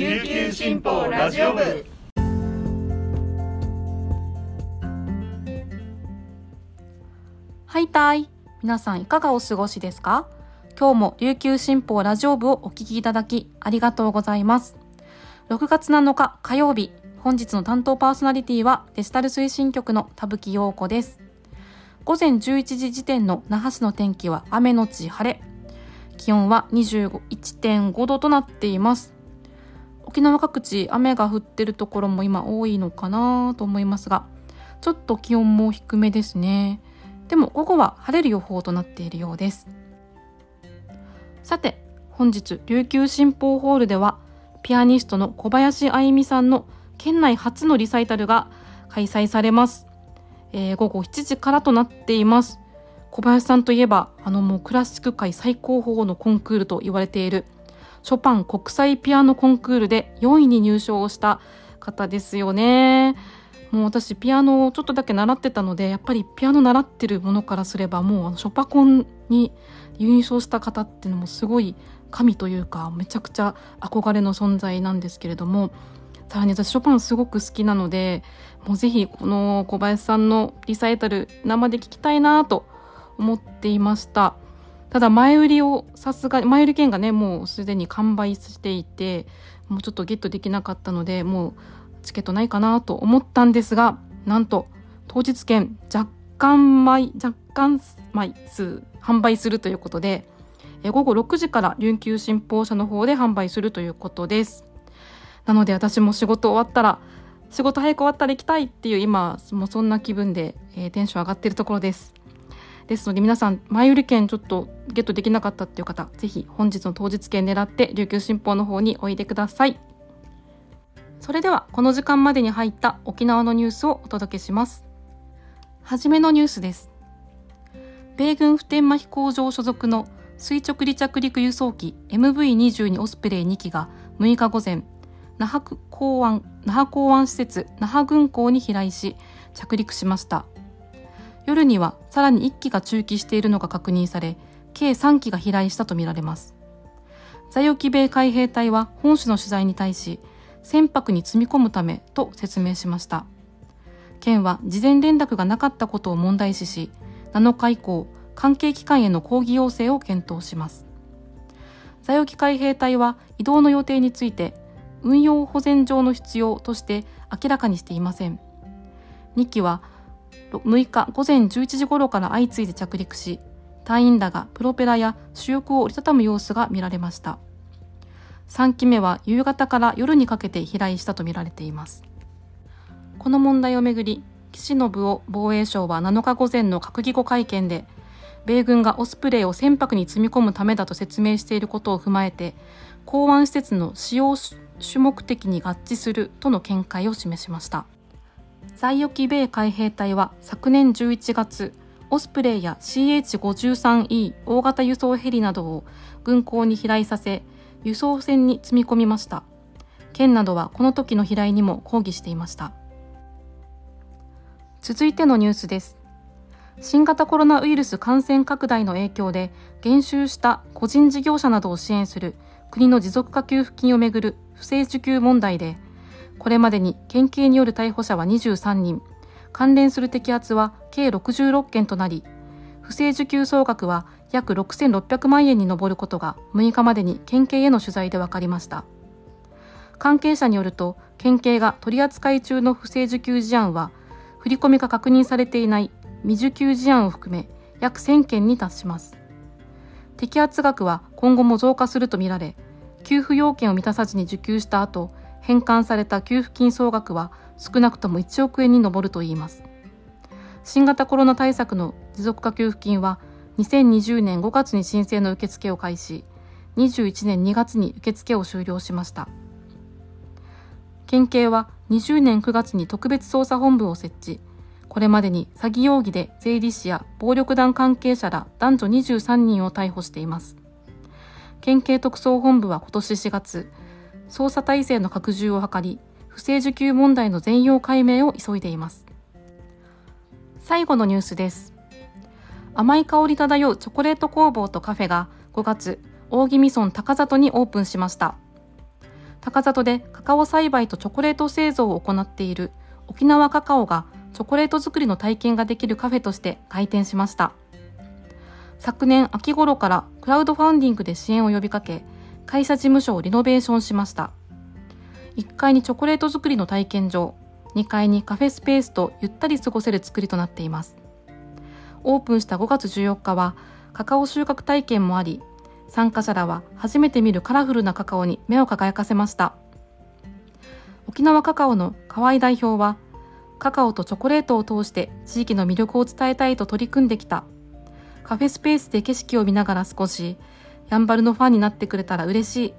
琉球新報ラジオ部。はいたい、皆さんいかがお過ごしですか？今日も琉球新報ラジオ部をお聞きいただきありがとうございます。6月7日火曜日、本日の担当パーソナリティはデジタル推進局の田吹陽子です。午前11時時点の那覇市の天気は雨のち晴れ。気温は 21.5 度となっています。沖縄各地雨が降ってるところも今多いのかなと思いますが、ちょっと気温も低めですね。でも午後は晴れる予報となっているようです。さて、本日琉球新報ホールではピアニストの小林愛美さんの県内初のリサイタルが開催されます。午後7時からとなっています。小林さんといえば、もうクラシック界最高峰のコンクールと言われているショパン国際ピアノコンクールで4位に入賞をした方ですよね。もう私ピアノをちょっとだけ習ってたので、やっぱりピアノ習ってるものからすれば、もうショパコンに優勝した方っていうのもすごい神というか、めちゃくちゃ憧れの存在なんですけれども、さらに私ショパンすごく好きなので、もうぜひこの小林さんのリサイタル生で聞きたいなと思っていました。ただ前売り券がね、もうすでに完売していて、もうちょっとゲットできなかったので、もうチケットないかなと思ったんですが、なんと当日券若干枚数販売するということで、午後6時から琉球新報社の方で販売するということです。なので私も仕事早く終わったら行きたいっていう、今もうそんな気分で、テンション上がっているところです。ですので皆さん、前売り券ちょっとゲットできなかったっていう方、ぜひ本日の当日券狙って琉球新報の方においでください。それではこの時間までに入った沖縄のニュースをお届けします。はじめのニュースです。米軍普天間飛行場所属の垂直離着陸輸送機 MV-22 オスプレイ2機が6日午前、那覇港湾施設那覇軍港に飛来し着陸しました。夜にはさらに1機が駐機しているのが確認され、計3機が飛来したとみられます。在沖米海兵隊は本州の取材に対し、船舶に積み込むためと説明しました。県は事前連絡がなかったことを問題視し、7日以降、関係機関への抗議要請を検討します。在沖海兵隊は移動の予定について、運用保全上の必要として明らかにしていません。2機は6日午前11時頃から相次いで着陸し、隊員らがプロペラや主翼を折りたたむ様子が見られました。3機目は夕方から夜にかけて飛来したとみられています。この問題をめぐり、岸信夫防衛相は7日午前の閣議後会見で、米軍がオスプレイを船舶に積み込むためだと説明していることを踏まえて、港湾施設の使用主目的に合致するとの見解を示しました。在沖米海兵隊は昨年11月、オスプレイや CH-53E 大型輸送ヘリなどを軍港に飛来させ、輸送船に積み込みました。県などはこの時の飛来にも抗議していました。続いてのニュースです。新型コロナウイルス感染拡大の影響で減収した個人事業者などを支援する国の持続化給付金をめぐる不正受給問題で、これまでに県警による逮捕者は23人、関連する摘発は計66件となり、不正受給総額は約6600万円に上ることが6日までに県警への取材で分かりました。関係者によると、県警が取り扱い中の不正受給事案は、振り込みが確認されていない未受給事案を含め約1000件に達します。摘発額は今後も増加するとみられ、給付要件を満たさずに受給した後、返還された給付金総額は少なくとも1億円に上るといいます。新型コロナ対策の持続化給付金は、2020年5月に申請の受付を開始、21年2月に受付を終了しました。県警は20年9月に特別捜査本部を設置、これまでに詐欺容疑で税理士や暴力団関係者ら男女23人を逮捕しています。県警特捜本部は今年4月、捜査体制の拡充を図り、不正受給問題の全容解明を急いでいます。最後のニュースです。甘い香り漂うチョコレート工房とカフェが5月、大宜味村高里にオープンしました。高里でカカオ栽培とチョコレート製造を行っている沖縄カカオがチョコレート作りの体験ができるカフェとして開店しました。昨年秋頃からクラウドファンディングで支援を呼びかけ、会社事務所をリノベーションしました。1階にチョコレート作りの体験場、2階にカフェスペースとゆったり過ごせる作りとなっています。オープンした5月14日はカカオ収穫体験もあり、参加者らは初めて見るカラフルなカカオに目を輝かせました。沖縄カカオの河合代表は、カカオとチョコレートを通して地域の魅力を伝えたいと取り組んできた。カフェスペースで景色を見ながら少し、やんばるのファンになってくれたら嬉しい。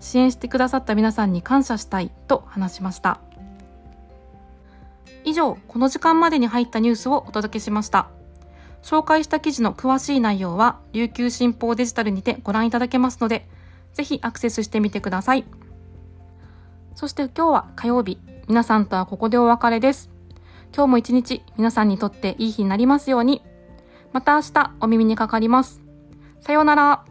支援してくださった皆さんに感謝したいと話しました。以上、この時間までに入ったニュースをお届けしました。紹介した記事の詳しい内容は、琉球新報デジタルにてご覧いただけますので、ぜひアクセスしてみてください。そして今日は火曜日、皆さんとはここでお別れです。今日も一日、皆さんにとっていい日になりますように。また明日、お耳にかかります。さようなら。